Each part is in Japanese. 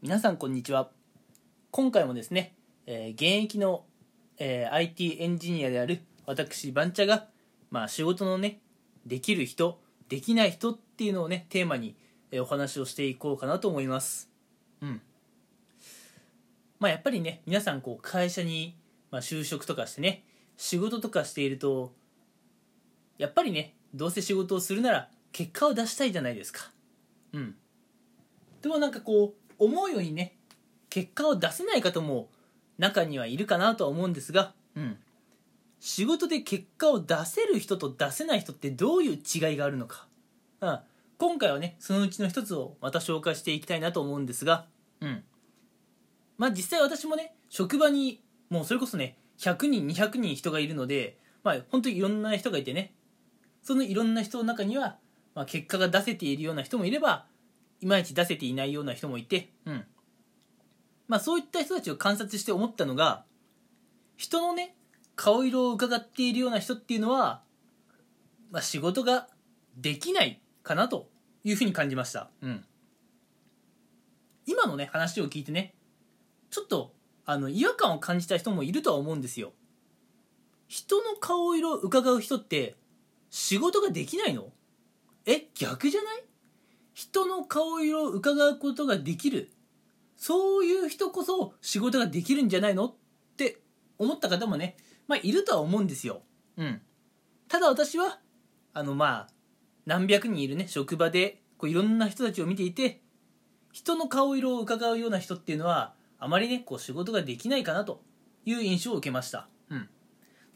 皆さんこんにちは。今回もですね、現役の、IT エンジニアである私バンチャが、仕事のねできる人できない人っていうのをねテーマに、お話をしていこうかなと思います。やっぱりね皆さんこう会社に、就職とかしてね仕事とかしているとやっぱりねどうせ仕事をするなら結果を出したいじゃないですか。でもなんかこう思うようにね結果を出せない方も中にはいるかなとは思うんですが、仕事で結果を出せる人と出せない人ってどういう違いがあるのか、今回はねそのうちの一つをまた紹介していきたいなと思うんですが、実際私もね職場にもうそれこそね100人200人人がいるので、本当にいろんな人がいてね、そのいろんな人の中には、結果が出せているような人もいればいまいち出せていないような人もいて、そういった人たちを観察して思ったのが、人のね顔色をうかがっているような人っていうのは、仕事ができないかなというふうに感じました。今のね話を聞いてねちょっと違和感を感じた人もいるとは思うんですよ。人の顔色をうかがう人って仕事ができないの？逆じゃない？人の顔色を伺うことができる、そういう人こそ仕事ができるんじゃないのって思った方もね、いるとは思うんですよ。ただ私は何百人いるね職場でこういろんな人たちを見ていて、人の顔色を伺うような人っていうのはあまりねこう仕事ができないかなという印象を受けました。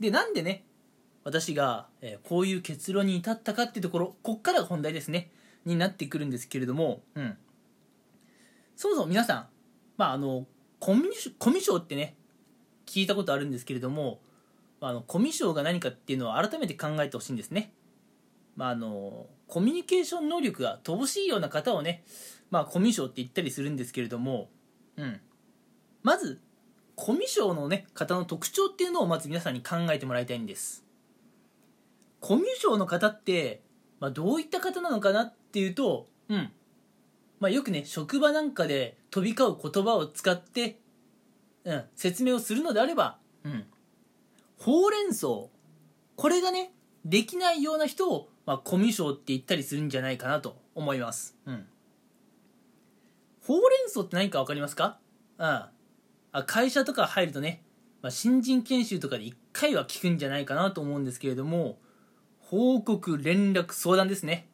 でなんでね私がこういう結論に至ったかっていうところ、こっからが本題ですねになってくるんですけれども、そもそも皆さん、コミュ障ってね聞いたことあるんですけれども、コミュ障が何かっていうのを改めて考えてほしいんですね。コミュニケーション能力が乏しいような方をね、コミュ障って言ったりするんですけれども、まずコミュ障のね方の特徴っていうのをまず皆さんに考えてもらいたいんです。コミュ障の方って、どういった方なのかなっていうと、よくね職場なんかで飛び交う言葉を使って、説明をするのであれば、ほうれん草、これがねできないような人を、コミュ障って言ったりするんじゃないかなと思います。ほうれん草って何か分かりますか？会社とか入るとね、新人研修とかで1回は聞くんじゃないかなと思うんですけれども、報告連絡相談ですね。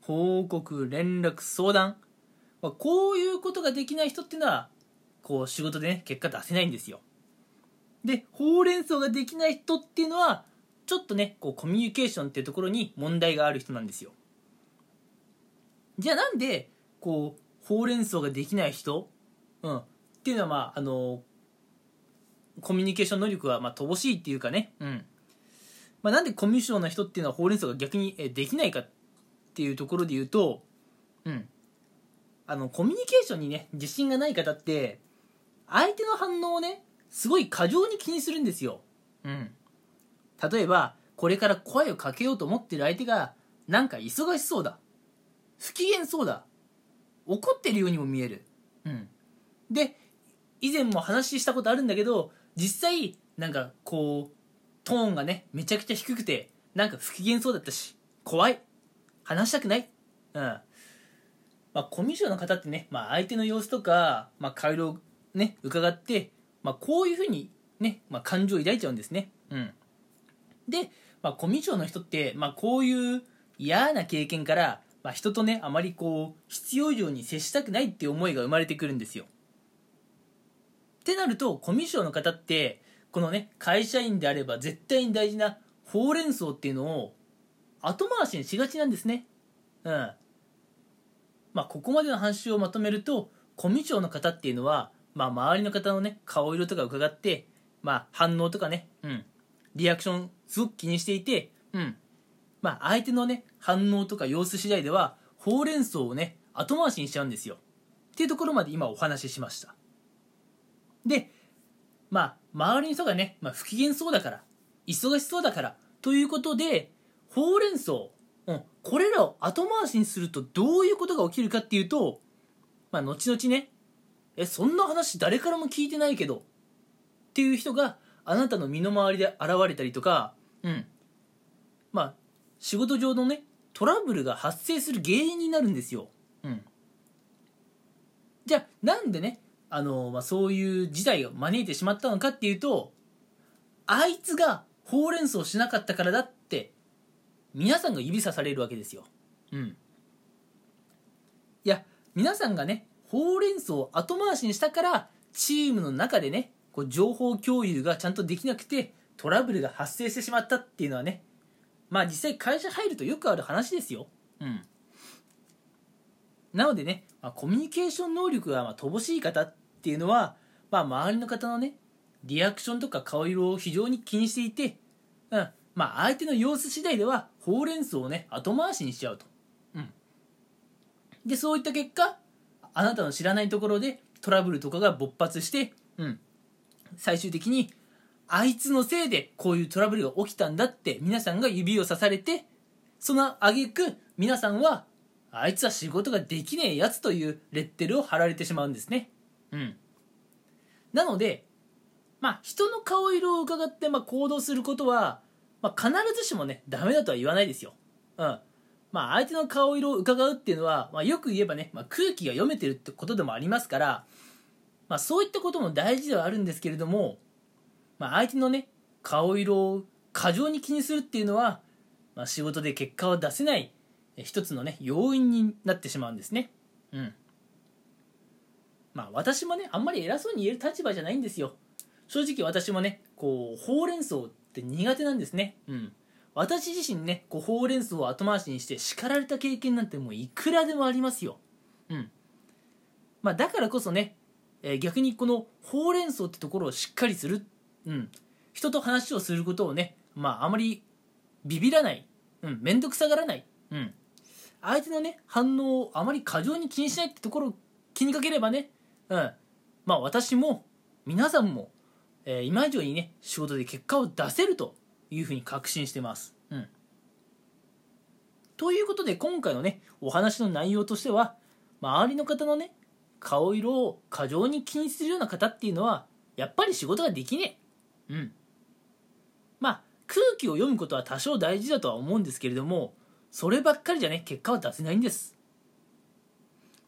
報告連絡相談、こういうことができない人っていうのはこう仕事でね結果出せないんですよ。でほうれん草ができない人っていうのはちょっとねこうコミュニケーションっていうところに問題がある人なんですよ。じゃあなんでこうほうれん草ができない人、っていうのはコミュニケーション能力は乏しいっていうかね、なんでコミュ障な人っていうのはほうれん草が逆にできないかっていうところで言うと、コミュニケーションにね自信がない方って相手の反応をねすごい過剰に気にするんですよ。例えばこれから声をかけようと思ってる相手がなんか忙しそうだ、不機嫌そうだ、怒ってるようにも見える。で以前も話したことあるんだけど、実際なんかこうトーンがねめちゃくちゃ低くてなんか不機嫌そうだったし怖い、話したくない。コミュ障の方ってね、相手の様子とか、顔色をね伺って、こういうふうにね、感情を抱いちゃうんですね。で、コミュ障の人って、こういう嫌な経験から、人とねあまりこう必要以上に接したくないっていう思いが生まれてくるんですよ。ってなるとコミュ障の方ってこのね会社員であれば絶対に大事なほうれん草っていうのを後回しにしがちなんですね。ここまでの話をまとめると、コミュ障の方っていうのは、周りの方のね顔色とか伺って、反応とかね、リアクションすごく気にしていて、相手のね反応とか様子次第ではほうれん草をね後回しにしちゃうんですよっていうところまで今お話ししました。で周りの人がね、不機嫌そうだから忙しそうだからということでほうれん草、これらを後回しにするとどういうことが起きるかっていうと、まあ後々ね、そんな話誰からも聞いてないけどっていう人があなたの身の回りで現れたりとか、まあ仕事上のねトラブルが発生する原因になるんですよ。じゃあなんでねそういう事態を招いてしまったのかっていうと、あいつがほうれん草をしなかったからだって皆さんが指さされるわけですよ。いや皆さんがねほうれん草を後回しにしたからチームの中でねこう情報共有がちゃんとできなくてトラブルが発生してしまったっていうのはね、まあ実際会社入るとよくある話ですよ。なのでね、コミュニケーション能力が乏しい方っていうのは、周りの方のねリアクションとか顔色を非常に気にしていて、相手の様子次第ではほうれん草をね後回しにしちゃうと。でそういった結果あなたの知らないところでトラブルとかが勃発して、最終的にあいつのせいでこういうトラブルが起きたんだって皆さんが指をさされて、その挙句皆さんはあいつは仕事ができねえやつというレッテルを貼られてしまうんですね。なので、人の顔色を伺って行動することは、必ずしもねダメだとは言わないですよ。相手の顔色を伺うっていうのは、よく言えばね、空気が読めてるってことでもありますから、そういったことも大事ではあるんですけれども、相手のね顔色を過剰に気にするっていうのは、仕事で結果を出せない一つのね要因になってしまうんですね。私もねあんまり偉そうに言える立場じゃないんですよ。正直私もねほうれん草って苦手なんですね。私自身ねほうれん草を後回しにして叱られた経験なんてもういくらでもありますよ。だからこそね、逆にこのほうれん草ってところをしっかりする、人と話をすることをね、あまりビビらない、面倒くさがらない、相手のね反応をあまり過剰に気にしないってところを気にかければね、私も皆さんも、今以上にね仕事で結果を出せるというふうに確信してます。ということで今回のねお話の内容としては、周りの方のね顔色を過剰に気にするような方っていうのはやっぱり仕事ができねえ。空気を読むことは多少大事だとは思うんですけれども、そればっかりじゃね結果は出せないんです。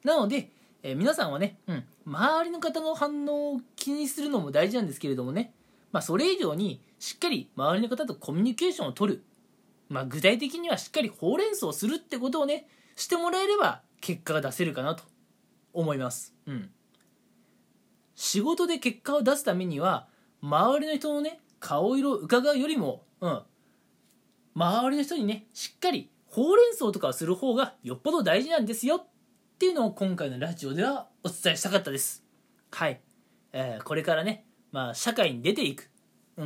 なので、皆さんはね、周りの方の反応を気にするのも大事なんですけれどもね、それ以上にしっかり周りの方とコミュニケーションを取る、具体的にはしっかりほうれん草をするってことをねしてもらえれば結果が出せるかなと思います。仕事で結果を出すためには周りの人のね顔色を伺うよりも、周りの人にねしっかりほうれん草とかをする方がよっぽど大事なんですよっていうのを今回のラジオではお伝えしたかったです。これからね、社会に出ていく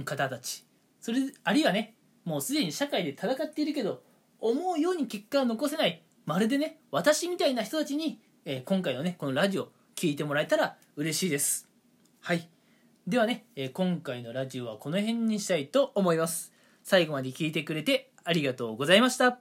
方たち、それあるいはねもうすでに社会で戦っているけど思うように結果を残せない、まるでね私みたいな人たちに、今回のねこのラジオ聞いてもらえたら嬉しいです。ではね、今回のラジオはこの辺にしたいと思います。最後まで聞いてくれてありがとうございました。